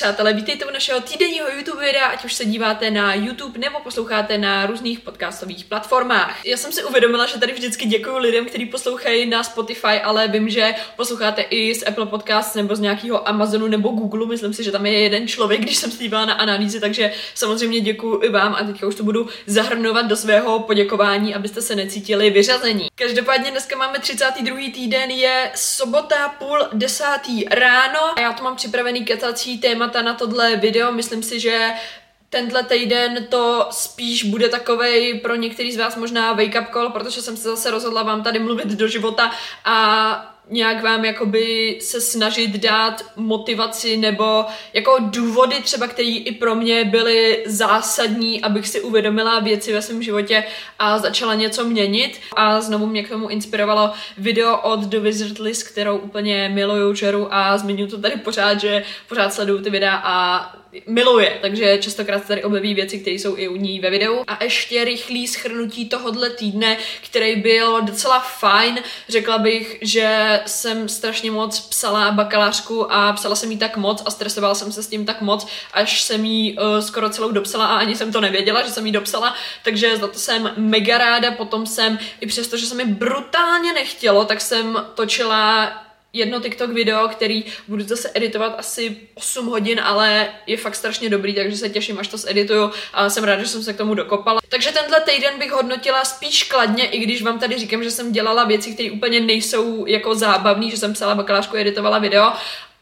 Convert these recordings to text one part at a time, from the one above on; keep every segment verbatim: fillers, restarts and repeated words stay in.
přátelé, vítejte u našeho týdenního YouTube videa, ať už se díváte na YouTube nebo posloucháte na různých podcastových platformách. Já jsem si uvědomila, že tady vždycky děkuju lidem, kteří poslouchají na Spotify, ale vím, že posloucháte i z Apple Podcast nebo z nějakého Amazonu nebo Google. Myslím si, že tam je jeden člověk, když jsem se dívala na analýzy, takže samozřejmě děkuju i vám a teďka už to budu zahrnovat do svého poděkování, abyste se necítili vyřazení. Každopádně dneska máme třicátý druhý týden, je sobota půl desátý ráno a já tu mám připravený kecací témata na tohle video. Myslím si, že tenhle týden to spíš bude takovej pro některý z vás možná wake-up call, protože jsem se zase rozhodla vám tady mluvit do života a nějak vám jakoby se snažit dát motivaci nebo jako důvody třeba, které i pro mě byly zásadní, abych si uvědomila věci ve svém životě a začala něco měnit. A znovu mě k tomu inspirovalo video od The Wizard List, kterou úplně miluju, čeru a zmiňuji to tady pořád, že pořád sleduju ty videa a miluje, takže častokrát se tady objeví věci, které jsou i u ní ve videu. A ještě rychlý shrnutí tohohle týdne, který byl docela fajn. Řekla bych, že jsem strašně moc psala bakalářku a psala jsem jí tak moc a stresovala jsem se s tím tak moc, až jsem jí uh, skoro celou dopsala a ani jsem to nevěděla, že jsem jí dopsala, takže za to jsem mega ráda. Potom jsem, i přesto, že se mi brutálně nechtělo, tak jsem točila jedno TikTok video, který budu zase editovat asi osm hodin, ale je fakt strašně dobrý, takže se těším, až to zedituju a jsem ráda, že jsem se k tomu dokopala. Takže tenhle týden bych hodnotila spíš kladně, i když vám tady říkám, že jsem dělala věci, které úplně nejsou jako zábavné, že jsem psala bakalářku, editovala video,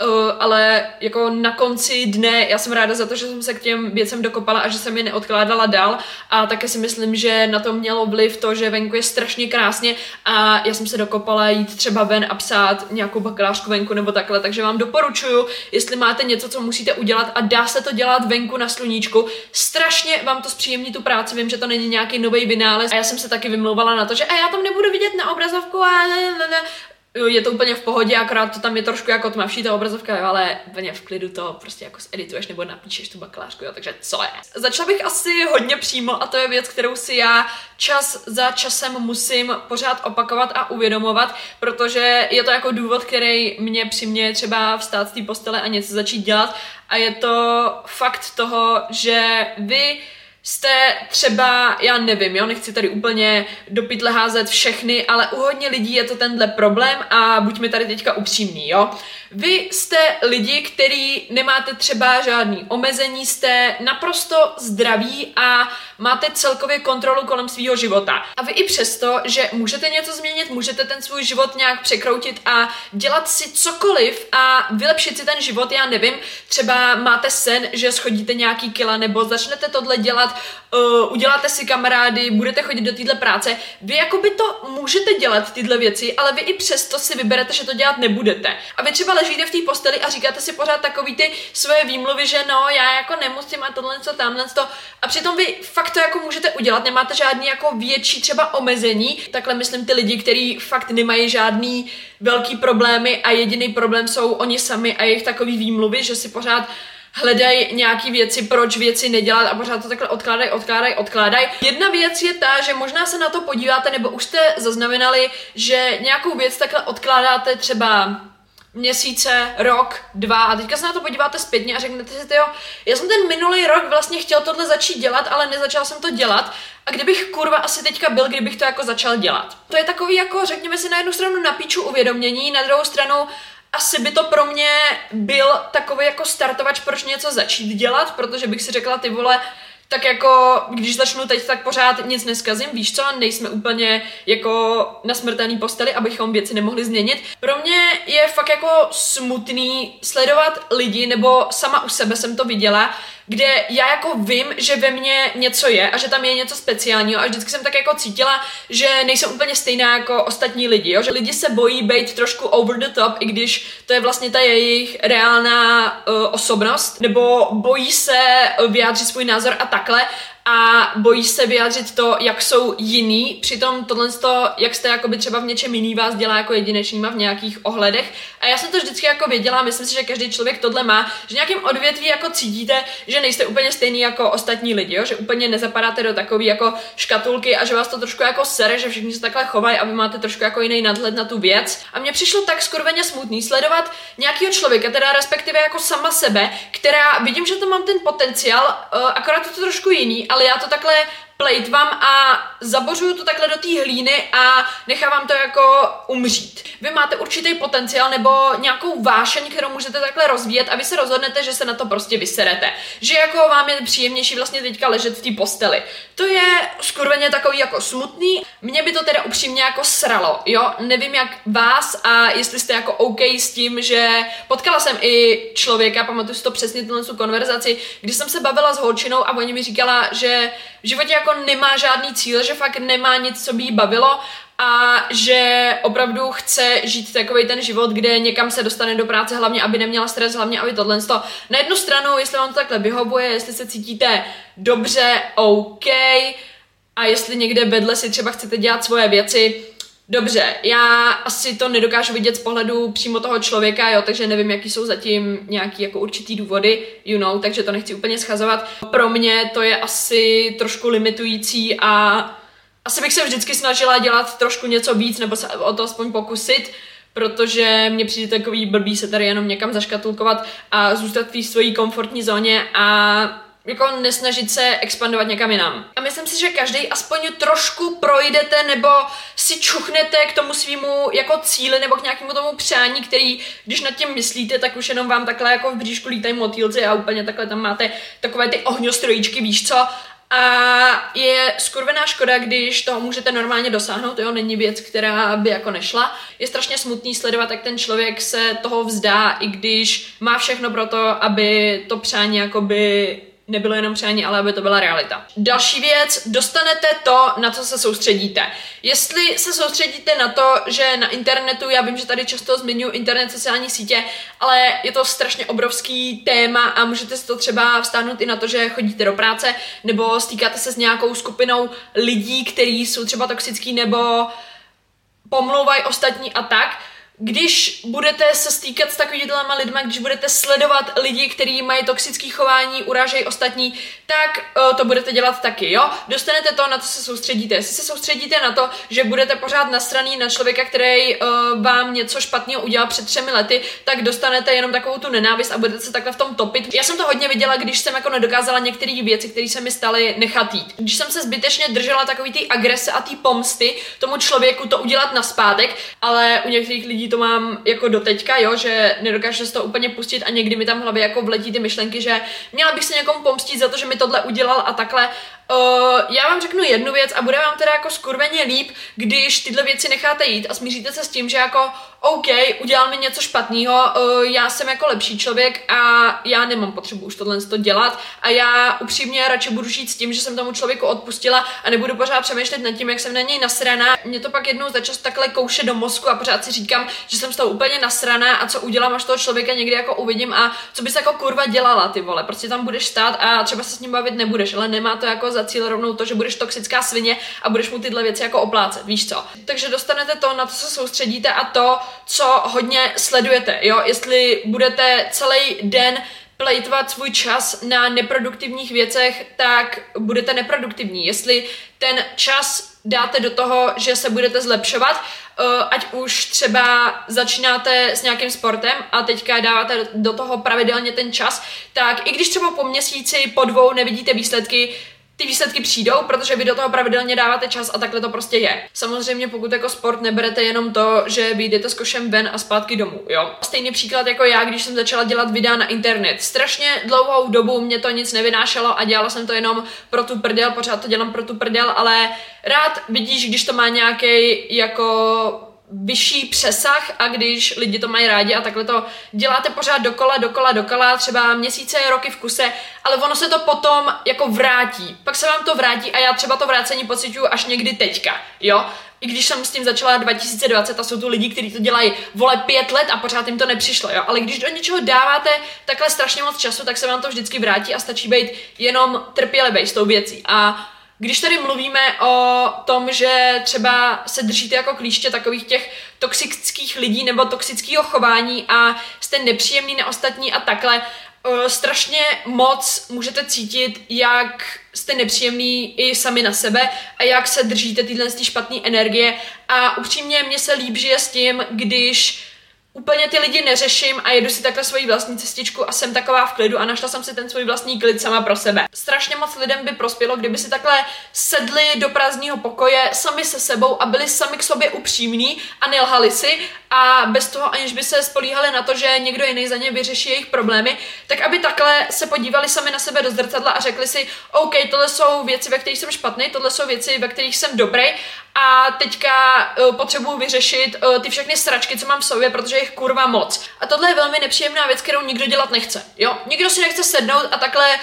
Uh, ale jako na konci dne já jsem ráda za to, že jsem se k těm věcem dokopala a že jsem je neodkládala dál a také si myslím, že na to mělo vliv to, že venku je strašně krásně a já jsem se dokopala jít třeba ven a psát nějakou bakalářku venku nebo takhle, takže vám doporučuju, jestli máte něco, co musíte udělat a dá se to dělat venku na sluníčku, strašně vám to zpříjemní tu práci, vím, že to není nějaký nový vynález a já jsem se taky vymlouvala na to, že a já tam nebudu vidět na obrazovku a ne, ne, ne. Je to úplně v pohodě, akorát to tam je trošku jako tmavší ta obrazovka, ale veně v klidu to prostě jako edituješ nebo napíšeš tu bakalářku, jo, takže co je. Začala bych asi hodně přímo a to je věc, kterou si já čas za časem musím pořád opakovat a uvědomovat, protože je to jako důvod, který mě přiměje třeba vstát z té postele a něco začít dělat a je to fakt toho, že vy jste třeba, já nevím, jo, nechci tady úplně do pytle házet všechny, ale u hodně lidí je to tenhle problém a buďme tady teďka upřímní, jo. Vy jste lidi, který nemáte třeba žádný omezení, jste naprosto zdraví a máte celkově kontrolu kolem svého života. A vy i přesto, že můžete něco změnit, můžete ten svůj život nějak překroutit a dělat si cokoliv a vylepšit si ten život, já nevím, třeba máte sen, že schodíte nějaký kila nebo začnete tohle dělat, Uh, uděláte si kamarády, budete chodit do téhle práce. Vy jakoby to můžete dělat, tyhle věci, ale vy i přesto si vyberete, že to dělat nebudete. A vy třeba ležíte v té posteli a říkáte si pořád takový ty svoje výmluvy, že no, já jako nemusím a tohle, co tamhle, to. A přitom vy fakt to jako můžete udělat, nemáte žádný jako větší třeba omezení. Takhle myslím ty lidi, kteří fakt nemají žádný velký problémy a jediný problém jsou oni sami a jejich takový výmluvy, že si pořád hledají nějaký věci, proč věci nedělat a pořád to takhle odkládají, odkládají, odkládají. Jedna věc je ta, že možná se na to podíváte, nebo už jste zaznamenali, že nějakou věc takhle odkládáte třeba měsíce, rok, dva a teďka se na to podíváte zpětně a řeknete si, jo, já jsem ten minulý rok vlastně chtěl tohle začít dělat, ale nezačal jsem to dělat a kdybych kurva asi teďka byl, kdybych to jako začal dělat. To je takový jako, řekněme si, na jednu stranu na píču uvědomění, na druhou stranu asi by to pro mě byl takový jako startovač, proč něco začít dělat, protože bych si řekla, ty vole, tak jako, když začnu teď, tak pořád nic neskazím, víš co, nejsme úplně jako na smrtelný posteli, abychom věci nemohli změnit. Pro mě je fakt jako smutný sledovat lidi, nebo sama u sebe jsem to viděla, kde já jako vím, že ve mně něco je a že tam je něco speciálního a vždycky jsem tak jako cítila, že nejsem úplně stejná jako ostatní lidi, jo? Že lidi se bojí být trošku over the top, i když to je vlastně ta jejich reálná uh, osobnost, nebo bojí se vyjádřit svůj názor a takhle. a bojí se vyjádřit to, jak jsou jiný. Přitom tohle, jak jste jakoby třeba v něčem jiný, vás dělá jako jedinečnýma v nějakých ohledech. A já jsem to vždycky jako věděla, myslím si, že každý člověk tohle má, že nějakým odvětví jako cítíte, že nejste úplně stejný jako ostatní lidi, jo? Že úplně nezapadáte do takové jako škatulky a že vás to trošku jako sere, že všichni se takhle chovají a vy máte trošku jako jiný nadhled na tu věc. A mně přišlo tak skurveně smutný sledovat nějakého člověka, teda respektive jako sama sebe, která vidím, že to mám ten potenciál, akorát je to trošku jiný, ale já to takhle plejtvám a zabořuju to takhle do té hlíny a nechávám to jako umřít. Vy máte určitý potenciál nebo nějakou vášeň, kterou můžete takhle rozvíjet a vy se rozhodnete, že se na to prostě vyserete. Že jako vám je příjemnější vlastně teďka ležet v té posteli. To je skurveně takový jako smutný. Mě by to teda upřímně jako sralo, jo? Nevím jak vás a jestli jste jako OK s tím, že potkala jsem i člověka, pamatuju si to přesně tuhle konverzaci, kdy jsem se bavila s holčinou a oni mi říkala, že v životě jako nemá žádný cíl, že fakt nemá nic, co by jí bavilo a že opravdu chce žít takovej ten život, kde někam se dostane do práce, hlavně aby neměla stres, hlavně aby tohle. Na jednu stranu, jestli vám to takhle vyhovuje, jestli se cítíte dobře, OK, a jestli někde vedle si třeba chcete dělat svoje věci, dobře, já asi to nedokážu vidět z pohledu přímo toho člověka, jo, takže nevím, jaký jsou zatím nějaký jako určitý důvody, you know, takže to nechci úplně schazovat. Pro mě to je asi trošku limitující a asi bych se vždycky snažila dělat trošku něco víc, nebo se o to aspoň pokusit, protože mně přijde takový blbý se tady jenom někam zaškatulkovat a zůstat v té své komfortní zóně a jako nesnažit se expandovat někam jinam. A myslím si, že každý aspoň trošku projdete nebo si čuchnete k tomu svýmu jako cíli nebo k nějakému tomu přání, který, když nad tím myslíte, tak už jenom vám takhle jako v bříšku lítají motýlci a úplně takhle tam máte takové ty ohňostrojíčky, víš co? A je skurvená škoda, když toho můžete normálně dosáhnout, jo, není věc, která by jako nešla. Je strašně smutný sledovat, jak ten člověk se toho vzdá, i když má všechno pro to, aby to přání jakoby nebylo jenom přání, ale aby to byla realita. Další věc, dostanete to, na co se soustředíte. Jestli se soustředíte na to, že na internetu, já vím, že tady často zmiňuji internet, sociální sítě, ale je to strašně obrovský téma a můžete si to třeba vstáhnout i na to, že chodíte do práce nebo stýkáte se s nějakou skupinou lidí, kteří jsou třeba toxický nebo pomlouvají ostatní a tak. Když budete se stýkat s takovýma lidma, když budete sledovat lidi, kteří mají toxické chování, urážejí ostatní, tak uh, to budete dělat taky, jo? Dostanete to, na co se soustředíte. Jestli se soustředíte na to, že budete pořád nasraný na člověka, který uh, vám něco špatného udělal před třemi lety, tak dostanete jenom takovou tu nenávist a budete se takhle v tom topit. Já jsem to hodně viděla, když jsem jako nedokázala některé věci, které se mi staly, nechat jít. Když jsem se zbytečně držela takový ty agrese a ty pomsty tomu člověku, to udělat naspátek, ale u některých lidí to mám jako doteďka, jo, že nedokážu se to úplně pustit a někdy mi tam v hlavě jako vletí ty myšlenky, že měla bych se někomu pomstit za to, že mi tohle udělal a takhle. Uh, já vám řeknu jednu věc a bude vám teda jako skurveně líp, když tyhle věci necháte jít a smíříte se s tím, že jako OK, udělal mi něco špatného, uh, já jsem jako lepší člověk a já nemám potřebu už tohle dělat a já upřímně radši budu žít s tím, že jsem tomu člověku odpustila a nebudu pořád přemýšlet nad tím, jak jsem na něj nasraná. Mě to pak jednou začas takhle kouše do mozku a pořád si říkám, že jsem z toho úplně nasraná a co udělám, až toho člověka někdy jako uvidím a co bys jako kurva dělala, ty vole, prostě tam budeš stát a třeba se s ním bavit nebudeš, ale nemá to jako za cíl rovnou to, že budeš toxická svině a budeš mu tyhle věci jako oplácet, víš co. Takže dostanete to, na co se soustředíte a to, co hodně sledujete, jo, jestli budete celý den plejtvat svůj čas na neproduktivních věcech, tak budete neproduktivní. Jestli ten čas dáte do toho, že se budete zlepšovat, ať už třeba začínáte s nějakým sportem a teďka dáváte do toho pravidelně ten čas, tak i když třeba po měsíci, po dvou nevidíte výsledky, ty výsledky přijdou, protože vy do toho pravidelně dáváte čas a takhle to prostě je. Samozřejmě pokud jako sport neberete jenom to, že vyjdete s košem ven a zpátky domů, jo. Stejný příklad jako já, když jsem začala dělat videa na internet. Strašně dlouhou dobu mě to nic nevynášelo a dělala jsem to jenom pro tu prdel, pořád to dělám pro tu prdel, ale rád vidíš, když to má nějaký jako vyšší přesah a když lidi to mají rádi a takhle to děláte pořád dokola, dokola, dokola, třeba měsíce, roky v kuse, ale ono se to potom jako vrátí. Pak se vám to vrátí a já třeba to vrácení pociťuju až někdy teďka, jo? I když jsem s tím začala dva tisíce dvacet a jsou tu lidi, kteří to dělají vole pět let a pořád jim to nepřišlo, jo. Ale když do něčeho dáváte takhle strašně moc času, tak se vám to vždycky vrátí a stačí být jenom trpělivý s tou věcí. A když tady mluvíme o tom, že třeba se držíte jako klíště takových těch toxických lidí nebo toxického chování a jste nepříjemný na ostatní a takhle, strašně moc můžete cítit, jak jste nepříjemný i sami na sebe a jak se držíte tyhle špatné energie. A upřímně mě se líp žije s tím, když úplně ty lidi neřeším a jedu si takhle svoji vlastní cestičku a jsem taková v klidu a našla jsem si ten svůj vlastní klid sama pro sebe. Strašně moc lidem by prospělo, kdyby si takhle sedli do prázdného pokoje sami se sebou a byli sami k sobě upřímní a nelhali si a bez toho, aniž by se spolíhali na to, že někdo jiný za ně vyřeší jejich problémy, tak aby takhle se podívali sami na sebe do zrcadla a řekli si, OK, tohle jsou věci, ve kterých jsem špatný, tohle jsou věci, ve kterých jsem dobrý a teďka uh, potřebuji vyřešit uh, ty všechny sračky, co mám v sobě, protože jich kurva moc. A tohle je velmi nepříjemná věc, kterou nikdo dělat nechce, jo? Nikdo si nechce sednout a takhle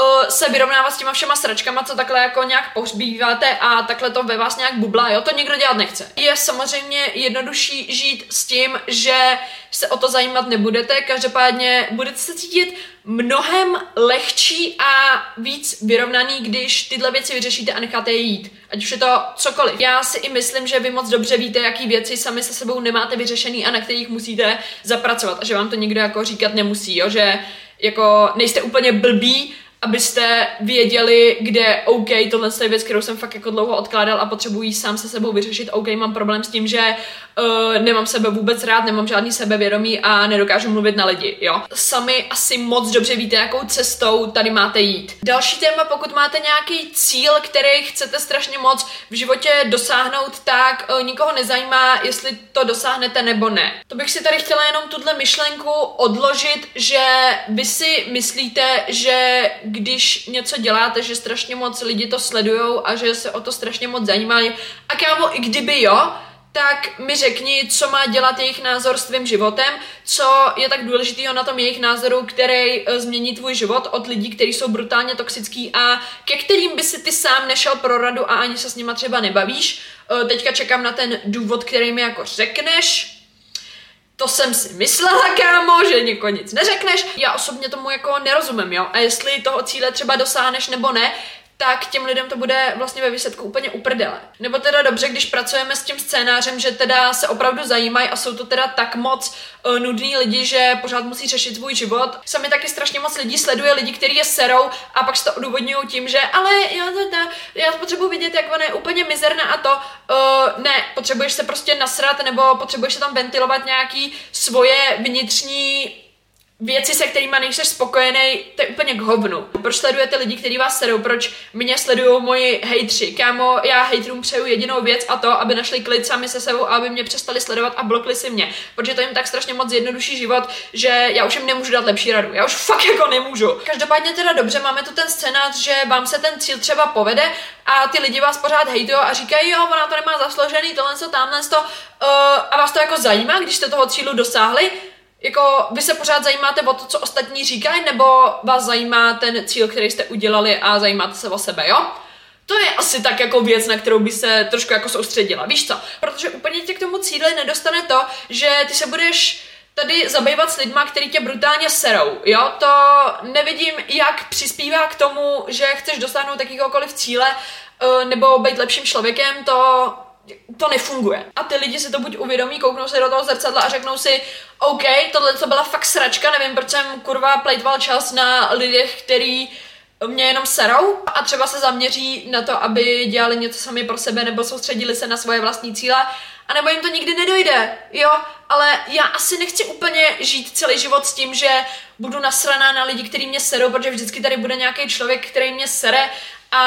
uh, se vyrovnávat s těma všema sračkama, co takhle jako nějak pohřbíváte a takhle to ve vás nějak bublá, jo? To nikdo dělat nechce. Je samozřejmě jednodušší žít s tím, že se o to zajímat nebudete, každopádně budete se cítit mnohem lehčí a víc vyrovnaný, když tyhle věci vyřešíte a necháte je jít. Ať už je to cokoliv. Já si i myslím, že vy moc dobře víte, jaký věci sami se sebou nemáte vyřešený a na kterých musíte zapracovat. A že vám to nikdo jako říkat nemusí, jo? Že jako nejste úplně blbí, abyste věděli, kde OK, tohle je věc, kterou jsem fakt jako dlouho odkládal a potřebuji sám se sebou vyřešit. OK, mám problém s tím, že uh, nemám sebe vůbec rád, nemám žádný sebevědomí a nedokážu mluvit na lidi, jo. Sami asi moc dobře víte, jakou cestou tady máte jít. Další téma, pokud máte nějaký cíl, který chcete strašně moc v životě dosáhnout, tak uh, nikoho nezajímá, jestli to dosáhnete nebo ne. To bych si tady chtěla jenom tuhle myšlenku odložit, že vy si myslíte, že když něco děláte, že strašně moc lidi to sledujou a že se o to strašně moc zajímají. A kámo, i kdyby jo, tak mi řekni, co má dělat jejich názor s tvým životem, co je tak důležitýho na tom jejich názoru, který změní tvůj život od lidí, kteří jsou brutálně toxický a ke kterým by si ty sám nešel pro radu a ani se s nima třeba nebavíš. Teďka čekám na ten důvod, který mi jako řekneš. To jsem si myslela, kámo, že někoho nic neřekneš. Já osobně tomu jako nerozumím, jo. A jestli toho cíle třeba dosáhneš nebo ne, tak těm lidem to bude vlastně ve výsledku úplně uprdele. Nebo teda dobře, když pracujeme s tím scénářem, že teda se opravdu zajímají a jsou to teda tak moc uh, nudní lidi, že pořád musí řešit svůj život. Sami taky strašně moc lidí sleduje lidi, kteří je serou a pak se to odůvodňují tím, že ale já, já, já potřebuji vidět, jak ona je úplně mizerná a to uh, ne, potřebuješ se prostě nasrat nebo potřebuješ se tam ventilovat nějaký svoje vnitřní věci, se kterými nejseš spokojený, to je úplně k hovnu. Proč sledujete lidi, kteří vás sedou? Proč mě sledují moji hejtři? Kámo, já hejtrům přeju jedinou věc a to, aby našli klid sami se sebou a aby mě přestali sledovat a blokli si mě. Protože to jim tak strašně moc zjednoduší život, že já už jim nemůžu dát lepší radu. Já už fakt jako nemůžu. Každopádně teda dobře, máme tu ten scénář, že vám se ten cíl třeba povede a ty lidi vás pořád hejtujou a říkají, jo, ona to nemá zasloužený, tohle to, tamhle to, uh, a vás to jako zajímá, když jste toho cílu dosáhli. Jako vy se pořád zajímáte o to, co ostatní říkají, nebo vás zajímá ten cíl, který jste udělali a zajímáte se o sebe, jo? To je asi tak jako věc, na kterou by se trošku jako soustředila, víš co? Protože úplně tě k tomu cíli nedostane to, že ty se budeš tady zabývat s lidma, který tě brutálně serou, jo? To nevidím, jak přispívá k tomu, že chceš dosáhnout jakýhokoliv cíle nebo být lepším člověkem, to... to nefunguje. A ty lidi si to buď uvědomí, kouknou se do toho zrcadla a řeknou si OK, tohle to byla fakt sračka, nevím, proč jsem kurva plejtval čas na lidech, který mě jenom serou a třeba se zaměří na to, aby dělali něco sami pro sebe nebo soustředili se na svoje vlastní cíle a nebo jim to nikdy nedojde, jo? Ale já asi nechci úplně žít celý život s tím, že budu nasraná na lidi, kteří mě serou, protože vždycky tady bude nějaký člověk, který mě sere a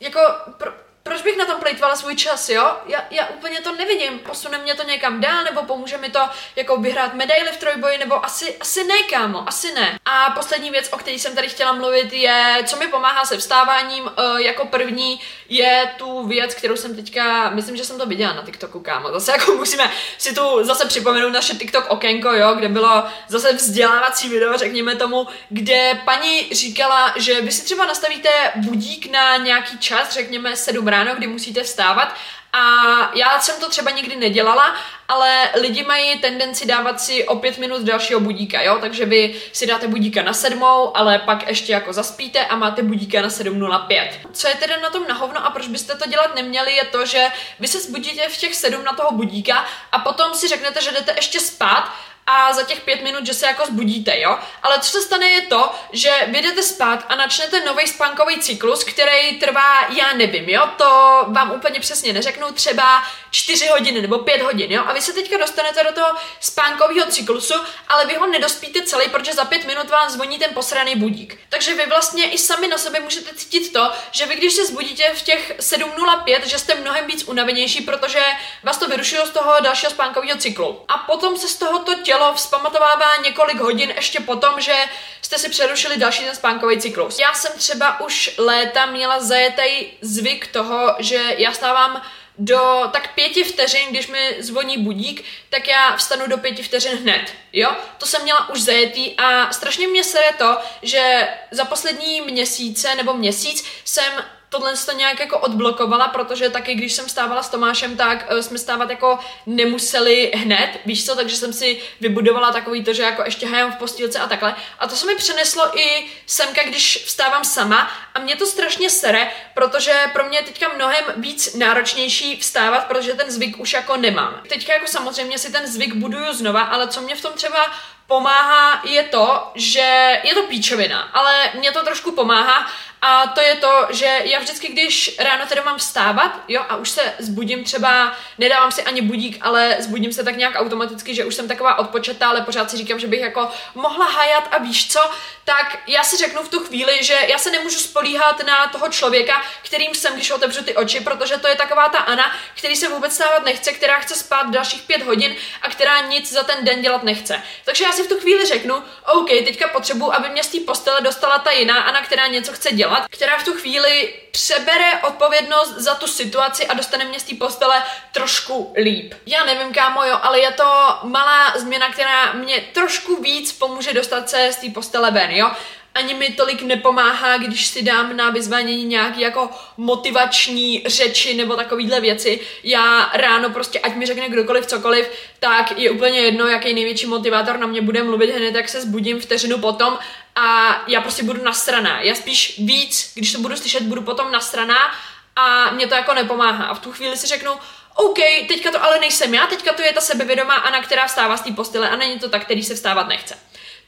jako... Pro... Proč bych na tom plejtvala svůj čas, jo? Já, já úplně to nevidím. Posune mě to někam dál, nebo pomůže mi to jako vyhrát medaily v trojboji, nebo asi, asi ne, kámo, asi ne. A poslední věc, o které jsem tady chtěla mluvit, je, co mi pomáhá se vstáváním e, jako první, je tu věc, kterou jsem teďka, myslím, že jsem to viděla na TikToku, kámo. Zase jako musíme si tu zase připomenout naše TikTok okénko, jo, kde bylo zase vzdělávací video, řekněme tomu, kde paní říkala, že vy si třeba nastavíte budík na nějaký čas, řekněme sedm ráno, kdy musíte vstávat A já jsem to třeba nikdy nedělala, ale lidi mají tendenci dávat si o pět minut dalšího budíka, jo? Takže vy si dáte budíka na sedmou, ale pak ještě jako zaspíte a máte budíka na sedm nula pět. Co je teda na tom na hovno a proč byste to dělat neměli, je to, že vy se zbudíte v těch sedm na toho budíka a potom si řeknete, že jdete ještě spát, a za těch pět minut, že se jako zbudíte, jo? Ale co se stane je to, že vy jdete spát a načnete nový spánkový cyklus, který trvá, já nevím, jo? To vám úplně přesně neřeknu, třeba čtyři hodiny nebo pět hodin, jo? A vy se teďka dostanete do toho spánkového cyklusu, ale vy ho nedospíte celý, protože za pět minut vám zvoní ten posraný budík. Takže vy vlastně i sami na sebe můžete cítit to, že vy když se zbudíte v těch sedm nula pět, že jste mnohem víc unavenější, protože vás to vyrušilo z toho dalšího spánkového cyklu. A potom se z tohoto tělo vzpamatovává několik hodin ještě potom, že jste si přerušili další ten spánkový cyklus. Já jsem třeba už léta měla zajetý zvyk toho, že já stávám do tak pěti vteřin, když mi zvoní budík, tak já vstanu do pěti vteřin hned, jo? To jsem měla už zajetý a strašně mě sere to, že za poslední měsíce nebo měsíc jsem tohle to nějak jako odblokovala, protože taky když jsem stávala s Tomášem, tak jsme stávat jako nemuseli hned, víš co, takže jsem si vybudovala takový to, že jako ještě hajám v postýlce a takhle. A to se mi přeneslo i semka, když vstávám sama a mě to strašně sere, protože pro mě je teďka mnohem víc náročnější vstávat, protože ten zvyk už jako nemám. Teďka jako samozřejmě si ten zvyk buduju znova, ale co mě v tom třeba pomáhá je to, že je to píčovina, ale mě to trošku pomáhá a to je to, že já vždycky, když ráno teda mám vstávat, jo, a už se zbudím třeba, nedávám si ani budík, ale zbudím se tak nějak automaticky, že už jsem taková odpočatá, ale pořád si říkám, že bych jako mohla hajat a víš co, tak já si řeknu v tu chvíli, že já se nemůžu spolíhat na toho člověka, kterým jsem, když otevřu ty oči, protože to je taková ta Ana, který se vůbec stávat nechce, která chce spát dalších pět hodin a která nic za ten den dělat nechce. Takže já si v tu chvíli řeknu, OK, teďka potřebuji, aby mě z té postele dostala ta jiná Ana, která něco chce dělat, která v tu chvíli přebere odpovědnost za tu situaci a dostane mě z té postele trošku líp. Já nevím, kámo, jo, ale je to malá změna, která mě trošku víc pomůže dostat se z té postele ven, jo. Ani mi tolik nepomáhá, když si dám na vyzvánění nějaký jako motivační řeči nebo takovýhle věci. Já ráno prostě, ať mi řekne kdokoliv cokoliv, tak je úplně jedno, jaký největší motivátor na mě bude mluvit hned, tak se zbudím vteřinu potom a já prostě budu nasraná. Já spíš víc, když to budu slyšet, budu potom nasraná a mě to jako nepomáhá. A v tu chvíli si řeknu, OK, teďka to ale nejsem já, teďka to je ta sebevědomá Ana, která vstává z té postele a není to tak, který se vstávat nechce.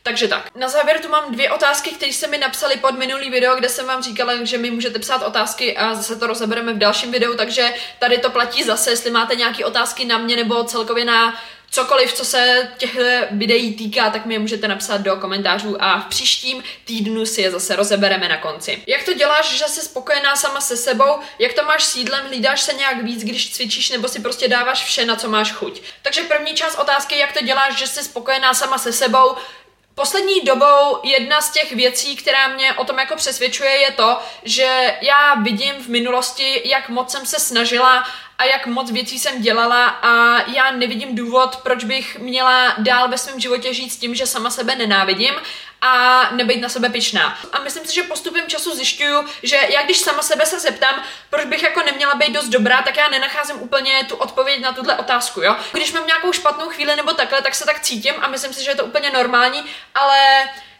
Takže tak. Na závěr tu mám dvě otázky, které jste mi napsali pod minulý video, kde jsem vám říkala, že mi můžete psát otázky a zase to rozebereme v dalším videu, takže tady to platí zase, jestli máte nějaké otázky na mě nebo celkově na cokoliv, co se těchto videí týká, tak mi je můžete napsat do komentářů a v příštím týdnu si je zase rozebereme na konci. Jak to děláš, že jsi spokojená sama se sebou? Jak to máš s jídlem? Hlídáš se nějak víc, když cvičíš, nebo si prostě dáváš vše, na co máš chuť? Takže první část otázky, jak to děláš, že jsi spokojená sama se sebou? Poslední dobou jedna z těch věcí, která mě o tom jako přesvědčuje, je to, že já vidím v minulosti, jak moc jsem se snažila a jak moc věcí jsem dělala a já nevidím důvod, proč bych měla dál ve svém životě žít s tím, že sama sebe nenávidím a nebejt na sebe pyšná. A myslím si, že postupem času zjišťuju, že já když sama sebe se zeptám, proč bych jako neměla být dost dobrá, tak já nenacházím úplně tu odpověď na tuhle otázku, jo. Když mám nějakou špatnou chvíli nebo takhle, tak se tak cítím a myslím si, že je to úplně normální, ale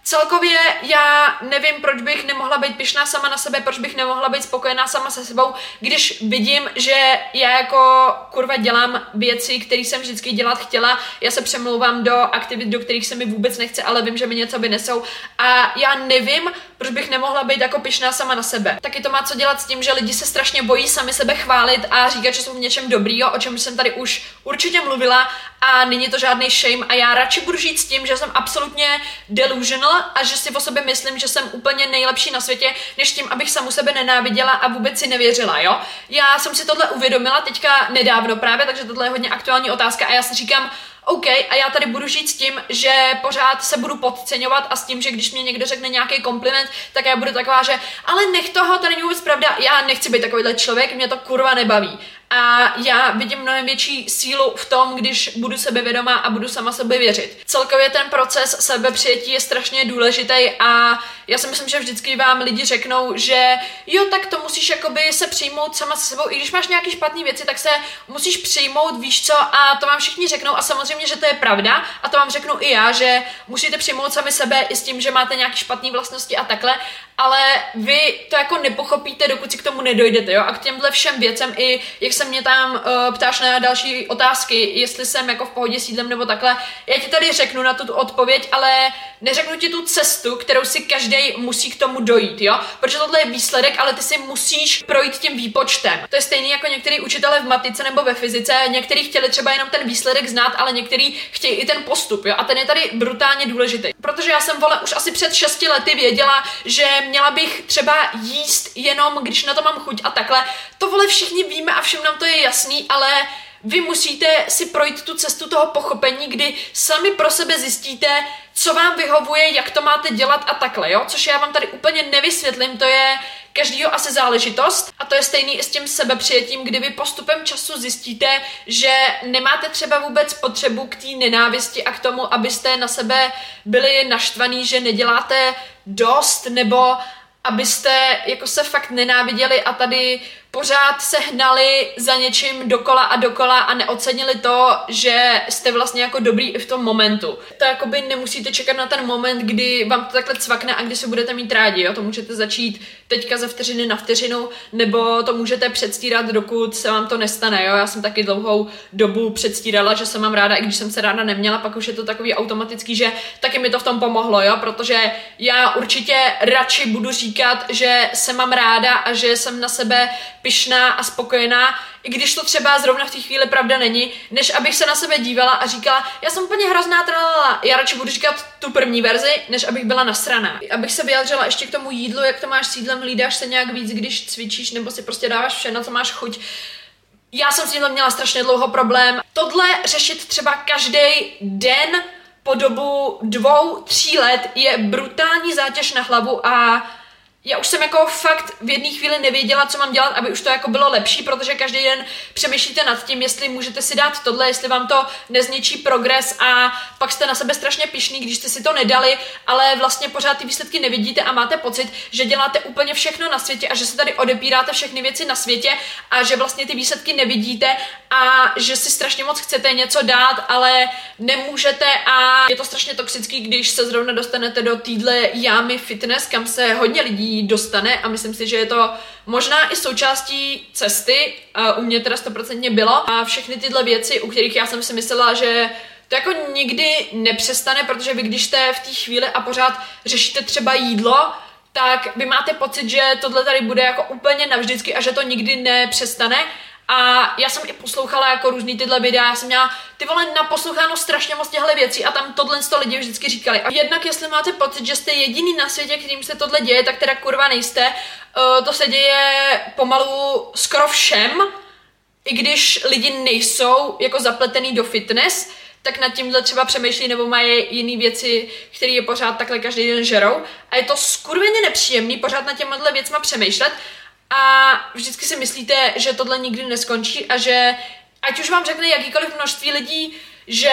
celkově já nevím, proč bych nemohla být pyšná sama na sebe, proč bych nemohla být spokojená sama se sebou, když vidím, že já jako kurva dělám věci, které jsem vždycky dělat chtěla, já se přemlouvám do aktivit, do kterých se mi vůbec nechce, ale vím, že mi něco vynesou a já nevím, proč bych nemohla být jako pyšná sama na sebe. Taky to má co dělat s tím, že lidi se strašně bojí sami sebe chválit a říkat, že jsou v něčem dobrý, o čem jsem tady už určitě mluvila a není to žádný shame a já radši budu žít s tím, že jsem absolutně delusional a že si o sobě myslím, že jsem úplně nejlepší na světě, než tím, abych samu sebe nenáviděla a vůbec si nevěřila, jo? Já jsem si tohle uvědomila teďka nedávno právě, takže tohle je hodně aktuální otázka a já si říkám, OK, a já tady budu žít s tím, že pořád se budu podceňovat a s tím, že když mě někdo řekne nějaký kompliment, tak já budu taková, že ale nech toho, to není vůbec pravda, já nechci být takovýhle člověk, mě to kurva nebaví. a já vidím mnohem větší sílu v tom, když budu sebevědomá a budu sama sobě věřit. Celkově ten proces sebepřijetí je strašně důležitý a já si myslím, že vždycky vám lidi řeknou, že jo, tak to musíš jakoby se přijmout sama se sebou, i když máš nějaký špatný věci, tak se musíš přijmout, víš co, a to vám všichni řeknou a samozřejmě, že to je pravda a to vám řeknu i já, že musíte přijmout sami sebe i s tím, že máte nějaké špatné vlastnosti a takhle, ale vy to jako nepochopíte, dokud si k tomu nedojdete, jo, a k těmhle všem věcem i, jak se mě tam uh, ptáš na další otázky, jestli jsem jako v pohodě s jídlem nebo takhle, já ti tady řeknu na tu odpověď, ale neřeknu ti tu cestu, kterou si každý musí k tomu dojít, jo, protože tohle je výsledek, ale ty si musíš projít tím výpočtem. To je stejný jako některý učitelé v matice nebo ve fyzice, některý chtěli třeba jenom ten výsledek znát, ale některý chtějí i ten postup, jo, a ten je tady brutálně důležitý. Protože já jsem vole už asi před šesti lety věděla, že měla bych třeba jíst jenom, když na to mám chuť a takhle. To vole všichni víme a všem nám to je jasný, ale vy musíte si projít tu cestu toho pochopení, kdy sami pro sebe zjistíte, co vám vyhovuje, jak to máte dělat a takhle, jo? Což já vám tady úplně nevysvětlím, to je každýho asi záležitost a to je stejný i s tím sebepřijetím, kdy vy postupem času zjistíte, že nemáte třeba vůbec potřebu k té nenávisti a k tomu, abyste na sebe byli naštvaný, že neděláte dost nebo abyste jako se fakt nenáviděli a tady pořád se hnali za něčím dokola a dokola a neocenili to, že jste vlastně jako dobrý i v tom momentu. To jakoby nemusíte čekat na ten moment, kdy vám to takhle cvakne a kdy se budete mít rádi, jo? To můžete začít teďka ze vteřiny na vteřinu, nebo to můžete předstírat, dokud se vám to nestane, jo? Já jsem taky dlouhou dobu předstírala, že se mám ráda, i když jsem se ráda neměla, pak už je to takový automatický, že taky mi to v tom pomohlo, jo? Protože já určitě radši budu říkat, že se mám ráda a že jsem na sebe pyšná a spokojená, i když to třeba zrovna v té chvíli pravda není, než abych se na sebe dívala a říkala, já jsem úplně hrozná tralala, já radši budu říkat tu první verzi, než abych byla nasraná. Abych se vyjádřila ještě k tomu jídlu, jak to máš s jídlem, hlídáš se nějak víc, když cvičíš, nebo si prostě dáváš vše, na co máš chuť. Já jsem s jídlem měla strašně dlouho problém. Tohle řešit třeba každý den po dobu dvou, tří let je brutální zátěž na hlavu a já už jsem jako fakt v jedné chvíli nevěděla, co mám dělat, aby už to jako bylo lepší, protože každý den přemýšlíte nad tím, jestli můžete si dát tohle, jestli vám to nezničí progres a pak jste na sebe strašně pyšný, když jste si to nedali, ale vlastně pořád ty výsledky nevidíte a máte pocit, že děláte úplně všechno na světě a že se tady odepíráte všechny věci na světě a že vlastně ty výsledky nevidíte a že si strašně moc chcete něco dát, ale nemůžete a je to strašně toxický, když se zrovna dostanete do týdle jámy fitness, kam se hodně lidí dostane a myslím si, že je to možná i součástí cesty, a u mě teda stoprocentně bylo a všechny tyhle věci, u kterých já jsem si myslela, že to jako nikdy nepřestane, protože vy když jste v té chvíli a pořád řešíte třeba jídlo, tak vy máte pocit, že tohle tady bude jako úplně navždycky a že to nikdy nepřestane. A já jsem i poslouchala jako různý tyhle videa, já jsem měla ty vole naposloucháno strašně moc těchto věcí a tam tohle sto lidí vždycky říkali. A jednak jestli máte pocit, že jste jediný na světě, kterým se tohle děje, tak teda kurva nejste, uh, to se děje pomalu skoro všem, i když lidi nejsou jako zapletený do fitness, tak nad tímhle třeba přemýšlí nebo mají jiné věci, které je pořád takhle každý den žerou a je to skurveně nepříjemný pořád nad těmhle věcma přemýšlet. A vždycky si myslíte, že tohle nikdy neskončí a že ať už vám řekne jakýkoliv množství lidí, že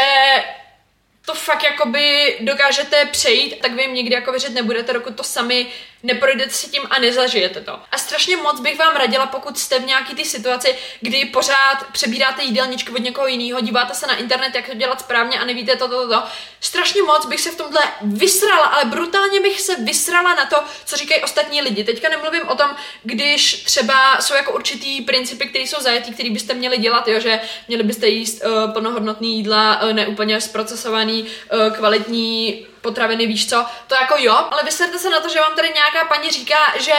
to fakt jakoby dokážete přejít, tak vy jim nikdy jako věřit nebudete, dokud to sami neprojdete si tím a nezažijete to. A strašně moc bych vám radila, pokud jste v nějaký ty situaci, kdy pořád přebíráte jídelníčky od někoho jiného, díváte se na internet, jak to dělat správně a nevíte to, to, to. Strašně moc bych se v tomhle vysrala, ale brutálně bych se vysrala na to, co říkají ostatní lidi. Teďka nemluvím o tom, když třeba jsou jako určitý principy, které jsou zajetý, které byste měli dělat, jo, že měli byste jíst uh, plnohodnotný jídla, uh, neúplně zprocesovaný, uh, kvalitní potraviny, víš co, to jako jo, ale vysvětlete se na to, že vám tady nějaká paní říká, že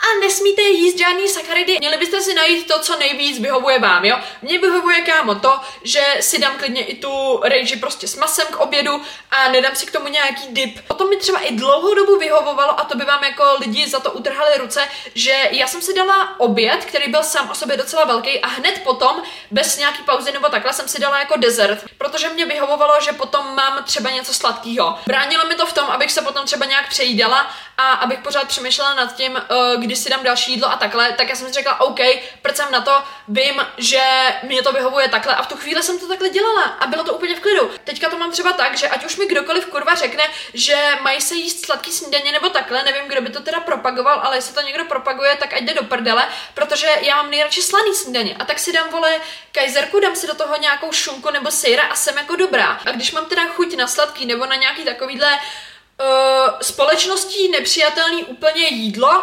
a nesmíte jíst žádný sacharidy, měli byste si najít to, co nejvíc vyhovuje vám, jo. Mně vyhovuje, kámo, to, že si dám klidně i tu rejži prostě s masem k obědu a nedám si k tomu nějaký dip. O tom mi třeba i dlouhou dobu vyhovovalo a to by vám jako lidi za to utrhali ruce, že já jsem si dala oběd, který byl sám o sobě docela velký a hned potom, bez nějaký pauzy nebo takhle, jsem si dala jako dezert, protože mě vyhovovalo, že potom mám třeba něco sladkého. Bránilo mi to v tom, abych se potom třeba nějak přejídala a abych pořád přemýšlela nad tím, kdy si dám další jídlo a takhle, tak já jsem si řekla, OK, prcám na to, vím, že mě to vyhovuje takhle a v tu chvíli jsem to takhle dělala a bylo to úplně v klidu. Teďka to mám třeba tak, že ať už mi kdokoliv kurva řekne, že mají se jíst sladký snídaně nebo takhle, nevím, kdo by to teda propagoval, ale jestli to někdo propaguje, tak ať jde do prdele, protože já mám nejradši slaný snídaně a tak si dám vole kajzerku, dám si do toho nějakou šunku nebo sýra a jsem jako dobrá. A když mám teda chuť na sladký nebo na nějaký takovýhle Uh, společností nepřijatelný úplně jídlo,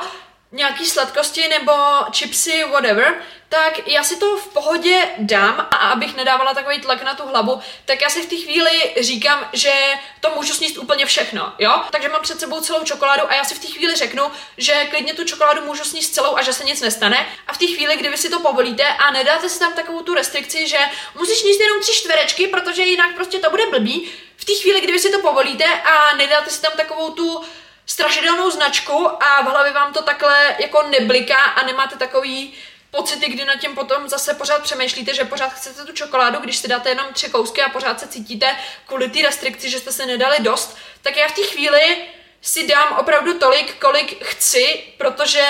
nějaký sladkosti nebo chipsy, whatever, tak já si to v pohodě dám a abych nedávala takový tlak na tu hlavu, tak já si v té chvíli říkám, že to můžu sníst úplně všechno, jo? Takže mám před sebou celou čokoládu a já si v té chvíli řeknu, že klidně tu čokoládu můžu sníst celou a že se nic nestane. A v té chvíli, kdy vy si to povolíte a nedáte si tam takovou tu restrikci, že musíš sníst jenom tři čtverečky, protože jinak prostě to bude blbý, v té chvíli, kdy vy si to povolíte a nedáte si tam takovou tu strašidelnou značku a v hlavě vám to takhle jako nebliká a nemáte takový pocity, kdy nad tím potom zase pořád přemýšlíte, že pořád chcete tu čokoládu, když si dáte jenom tři kousky a pořád se cítíte kvůli té restrikci, že jste se nedali dost, tak já v té chvíli si dám opravdu tolik, kolik chci, protože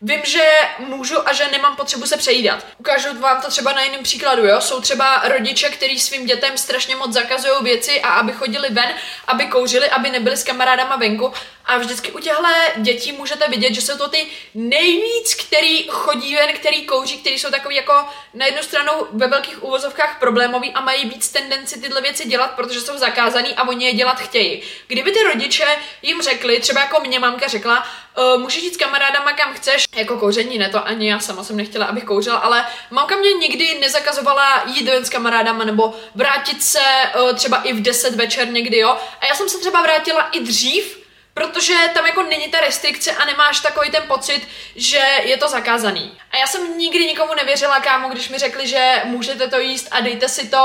vím, že můžu a že nemám potřebu se přejídat. Ukážu vám to třeba na jiném příkladu, jo? Jsou třeba rodiče, kteří svým dětem strašně moc zakazují věci a aby chodili ven, aby kouřili, aby nebyli s kamarádama venku. A vždycky u těchto dětí můžete vidět, že jsou to ty nejvíc, který chodí ven, který kouří, který jsou takový jako na jednu stranu ve velkých uvozovkách problémový a mají víc tendenci tyhle věci dělat, protože jsou zakázaný a oni je dělat chtějí. Kdyby ty rodiče jim řekli, třeba jako mě mamka řekla, uh, můžeš jít s kamarádama kam chceš, jako kouření, ne, to ani já sama jsem nechtěla, abych kouřila, ale mamka mě nikdy nezakazovala jít ven s kamarádama nebo vrátit se uh, třeba i v deset večer někdy, jo. A já jsem se třeba vrátila i dřív, protože tam jako není ta restrikce a nemáš takový ten pocit, že je to zakázaný. A já jsem nikdy nikomu nevěřila, kámo, když mi řekli, že můžete to jíst a dejte si to,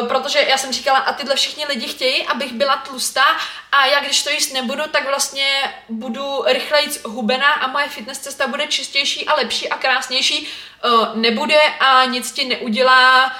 uh, protože já jsem říkala, a tyhle všichni lidi chtějí, abych byla tlustá a já když to jíst nebudu, tak vlastně budu rychleji hubená a moje fitness cesta bude čistější a lepší a krásnější, uh, nebude a nic ti neudělá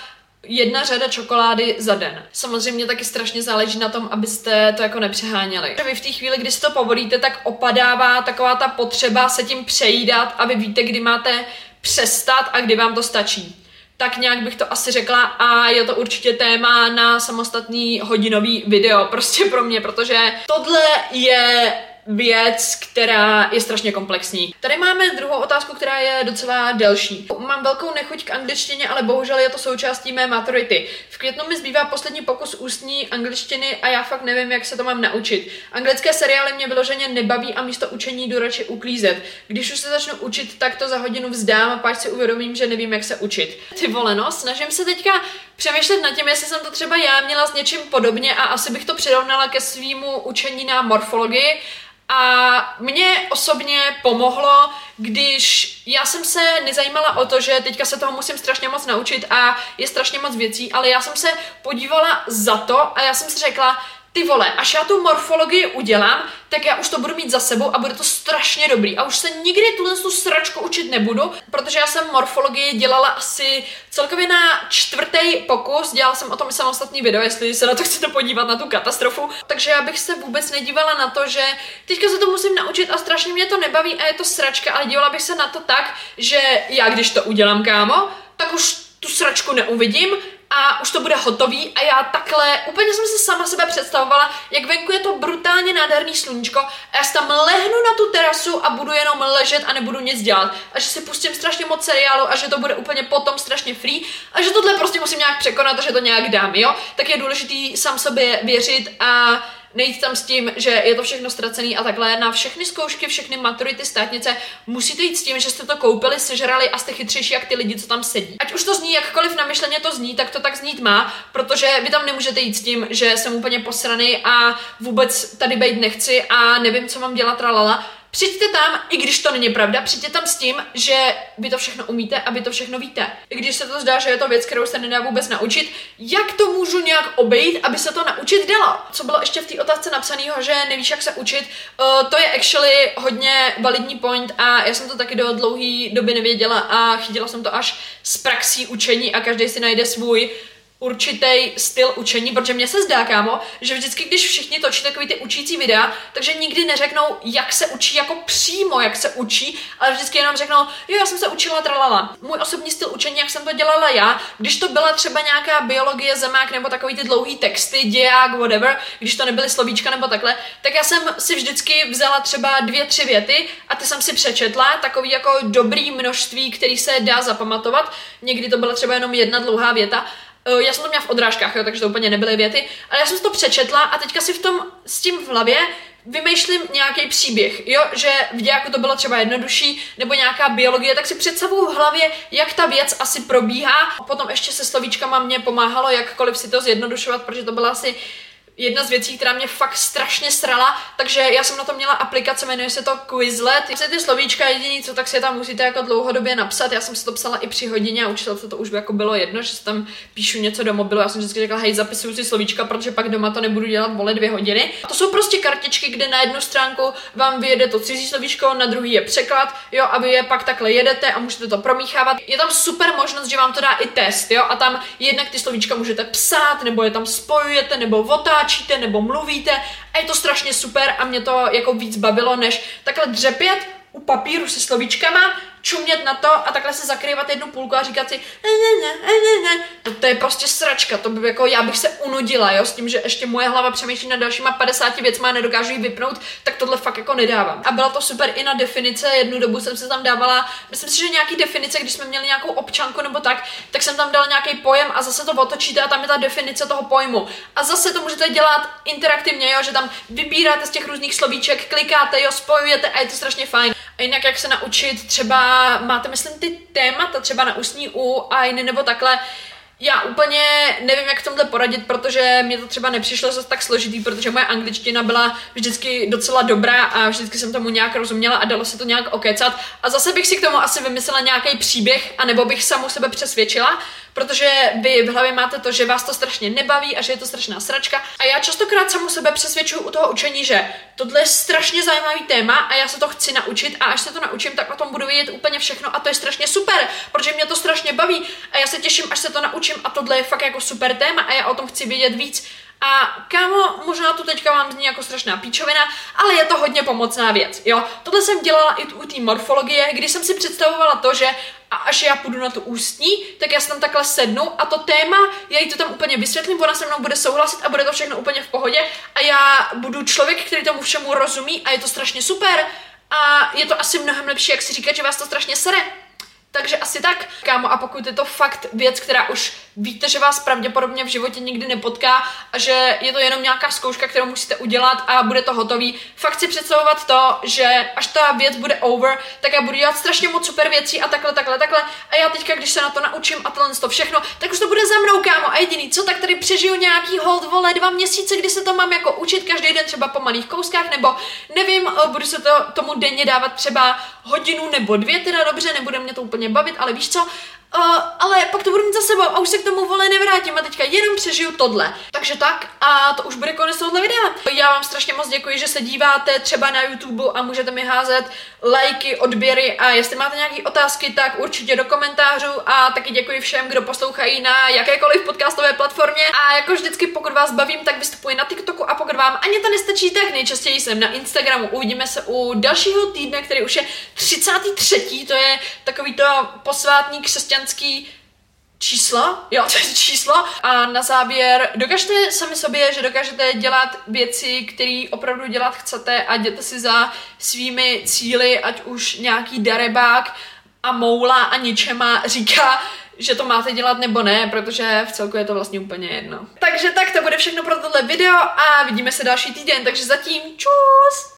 jedna řada čokolády za den. Samozřejmě taky strašně záleží na tom, abyste to jako nepřeháněli. Vy v té chvíli, kdy si to povolíte, tak opadává taková ta potřeba se tím přejídat a vy víte, kdy máte přestat a kdy vám to stačí. Tak nějak bych to asi řekla a je to určitě téma na samostatný hodinový video, prostě pro mě, protože tohle je věc, která je strašně komplexní. Tady máme druhou otázku, která je docela delší. Mám velkou nechuť k angličtině, ale bohužel je to součástí mé maturity. V květnu mi zbývá poslední pokus ústní angličtiny a já fakt nevím, jak se to mám naučit. Anglické seriály mě vyloženě nebaví a místo učení jdu radši uklízet. Když už se začnu učit, tak to za hodinu vzdám a pak si uvědomím, že nevím, jak se učit. Ty vole, no, snažím se teďka přemýšlet nad tím, jestli jsem to třeba já měla s něčím podobně a asi bych to přirovnala ke svýmu učení na morfologii. A mně osobně pomohlo, když já jsem se nezajímala o to, že teďka se toho musím strašně moc naučit a je strašně moc věcí, ale já jsem se podívala za to a já jsem si řekla, ty vole, až já tu morfologii udělám, tak já už to budu mít za sebou a bude to strašně dobrý. A už se nikdy tuhle tu sračku učit nebudu, protože já jsem morfologii dělala asi celkově na čtvrtý pokus. Dělala jsem o tom samostatný video, jestli se na to chcete podívat, na tu katastrofu. Takže já bych se vůbec nedívala na to, že teďka se to musím naučit a strašně mě to nebaví a je to sračka, ale dívala bych se na to tak, že já když to udělám, kámo, tak už tu sračku neuvidím, a už to bude hotový a já takhle, úplně jsem se sama sebe představovala, jak venku je to brutálně nádherný sluníčko a já si tam lehnu na tu terasu a budu jenom ležet a nebudu nic dělat a že si pustím strašně moc seriálu a že to bude úplně potom strašně free a že tohle prostě musím nějak překonat a že to nějak dám, jo? Tak je důležitý sám sobě věřit a nejít tam s tím, že je to všechno ztracený a takhle. Na všechny zkoušky, všechny maturity, státnice musíte jít s tím, že jste to koupili, sežrali a jste chytřejší jak ty lidi, co tam sedí. Ať už to zní jakkoliv namyšleně to zní, tak to tak znít má, protože vy tam nemůžete jít s tím, že jsem úplně posraný a vůbec tady bejt nechci a nevím, co mám dělat, tralala. Přijďte tam, i když to není pravda, přijďte tam s tím, že vy to všechno umíte a vy to všechno víte. I když se to zdá, že je to věc, kterou se nedá vůbec naučit, jak to můžu nějak obejít, aby se to naučit dalo? Co bylo ještě v té otázce napsaného, že nevíš, jak se učit, uh, to je actually hodně validní point a já jsem to taky do dlouhé doby nevěděla a chytila jsem to až z praxí učení a každý si najde svůj určitý styl učení, protože mně se zdá, kámo, že vždycky, když všichni točí takový ty učící videa, takže nikdy neřeknou, jak se učí, jako přímo, jak se učí, ale vždycky jenom řeknou, jo, já jsem se učila tralala. Můj osobní styl učení, jak jsem to dělala já, když to byla třeba nějaká biologie, zemák nebo takový ty dlouhý texty, děják, whatever, když to nebyly slovíčka nebo takhle, tak já jsem si vždycky vzala třeba dvě, tři věty a ty jsem si přečetla, takový jako dobrý množství, který se dá zapamatovat. Někdy to byla třeba jenom jedna dlouhá věta. Já jsem to měla v odrážkách, jo, takže to úplně nebyly věty, ale já jsem si to přečetla a teďka si v tom s tím v hlavě vymýšlím nějaký příběh, jo, že v dějáku to bylo třeba jednodušší, nebo nějaká biologie, tak si představuju v hlavě, jak ta věc asi probíhá. Potom ještě se slovíčkama mě pomáhalo jakkoliv si to zjednodušovat, protože to byla asi jedna z věcí, která mě fakt strašně srala, takže já jsem na to měla aplikace, jmenuje se to Quizlet. Vlastně ty slovíčka jediný, co tak si je tam musíte jako dlouhodobě napsat. Já jsem si to psala i při hodině a učitelce to už by jako bylo jedno, že se tam píšu něco do mobilu. Já jsem vždycky řekla, hej, zapisuju si slovíčka, protože pak doma to nebudu dělat vole dvě hodiny. To jsou prostě kartičky, kde na jednu stránku vám vyjede to cizí slovíčko, na druhý je překlad, jo, a vy je pak takhle jedete a můžete to promíchávat. Je tam super možnost, že vám to dá i test, jo, a tam jednak ty slovíčka můžete psát, nebo je tam spojujete, nebo otáčíte, nebo mluvíte a je to strašně super a mě to jako víc bavilo, než takhle dřepět u papíru se slovíčkama, čumět na to a takhle se zakrývat jednu půlku a říkat si ne, ne, ne, ne. To, to je prostě sračka, to by jako já bych se unudila, jo, s tím, že ještě moje hlava přemýšlí nad dalšíma padesáti věcma a nedokážu ji vypnout, tak tohle fakt jako nedávám. A byla to super i na definice, jednu dobu jsem se tam dávala, myslím si, že nějaký definice, když jsme měli nějakou občanku nebo tak, tak jsem tam dala nějaký pojem a zase to otočíte a tam je ta definice toho pojmu. A zase to můžete dělat interaktivně, jo, že tam vybíráte z těch různých slovíček, klikáte, jo, spojujete a je to strašně fajn. A jinak jak se naučit, třeba máte, myslím, ty témata třeba na ústní U a jiné nebo takhle. Já úplně nevím, jak v tomhle poradit, protože mě to třeba nepřišlo zase tak složitý, protože moje angličtina byla vždycky docela dobrá a vždycky jsem tomu nějak rozuměla a dalo se to nějak okecat. A zase bych si k tomu asi vymyslela nějaký příběh, anebo bych samu sebe přesvědčila, protože vy v hlavě máte to, že vás to strašně nebaví a že je to strašná sračka. A já častokrát samu sebe přesvědčuju u toho učení, že tohle je strašně zajímavý téma a já se to chci naučit a až se to naučím, tak o tom budu vědět úplně všechno a to je strašně super, protože mě to strašně baví a já se těším, až se to naučím. A tohle je fakt jako super téma a já o tom chci vědět víc. A kámo, možná to teďka vám zní jako strašná píčovina, ale je to hodně pomocná věc, jo. Tohle jsem dělala i u té morfologie, kdy jsem si představovala to, že a až já půjdu na tu ústní, tak já se tam takhle sednu a to téma, já jí to tam úplně vysvětlím, ona se mnou bude souhlasit a bude to všechno úplně v pohodě a já budu člověk, který tomu všemu rozumí a je to strašně super a je to asi mnohem lepší, jak si říkat, že vás to strašně sere. Takže asi tak, kámo, a pokud je to fakt věc, která už víte, že vás pravděpodobně v životě nikdy nepotká a že je to jenom nějaká zkouška, kterou musíte udělat a bude to hotový, fakt si představovat to, že až ta věc bude over, tak já budu dělat strašně moc super věcí a takhle, takhle, takhle a já teďka, když se na to naučím a tohle to všechno, tak už to bude za mnou, kámo, a jediný co, tak tady přežiju nějaký hold, vole, dva měsíce, kdy se to mám jako učit každý den třeba po malých kouskách, nebo nevím, budu se to tomu denně dávat třeba hodinu nebo dvě, teda dobře, nebude mě to úplně bavit, ale víš co, uh, ale pak to budu mít za sebou a už se k tomu vole nevrátím a teďka jenom přežiju tohle. Takže tak a to už bude konec tohoto videa. Já vám strašně moc děkuji, že se díváte třeba na YouTube a můžete mi házet lajky, odběry a jestli máte nějaké otázky, tak určitě do komentářů a taky děkuji všem, kdo poslouchají na jakékoliv podcastové platformě a jako vždycky, pokud vás bavím, tak vystupuji na TikToku a pokud vám ani to nestačí, tak nejčastěji jsem na Instagramu. Uvidíme se u dalšího týdne, který už je třicátý třetí, to je takový to posvátný křesťanský číslo, jo, to je číslo. A na závěr, dokažte sami sobě, že dokážete dělat věci, které opravdu dělat chcete a jděte si za svými cíly, ať už nějaký darebák a moula a ničema říká, že to máte dělat nebo ne, protože v celku je to vlastně úplně jedno. Takže tak, to bude všechno pro tohle video a vidíme se další týden, takže zatím čus!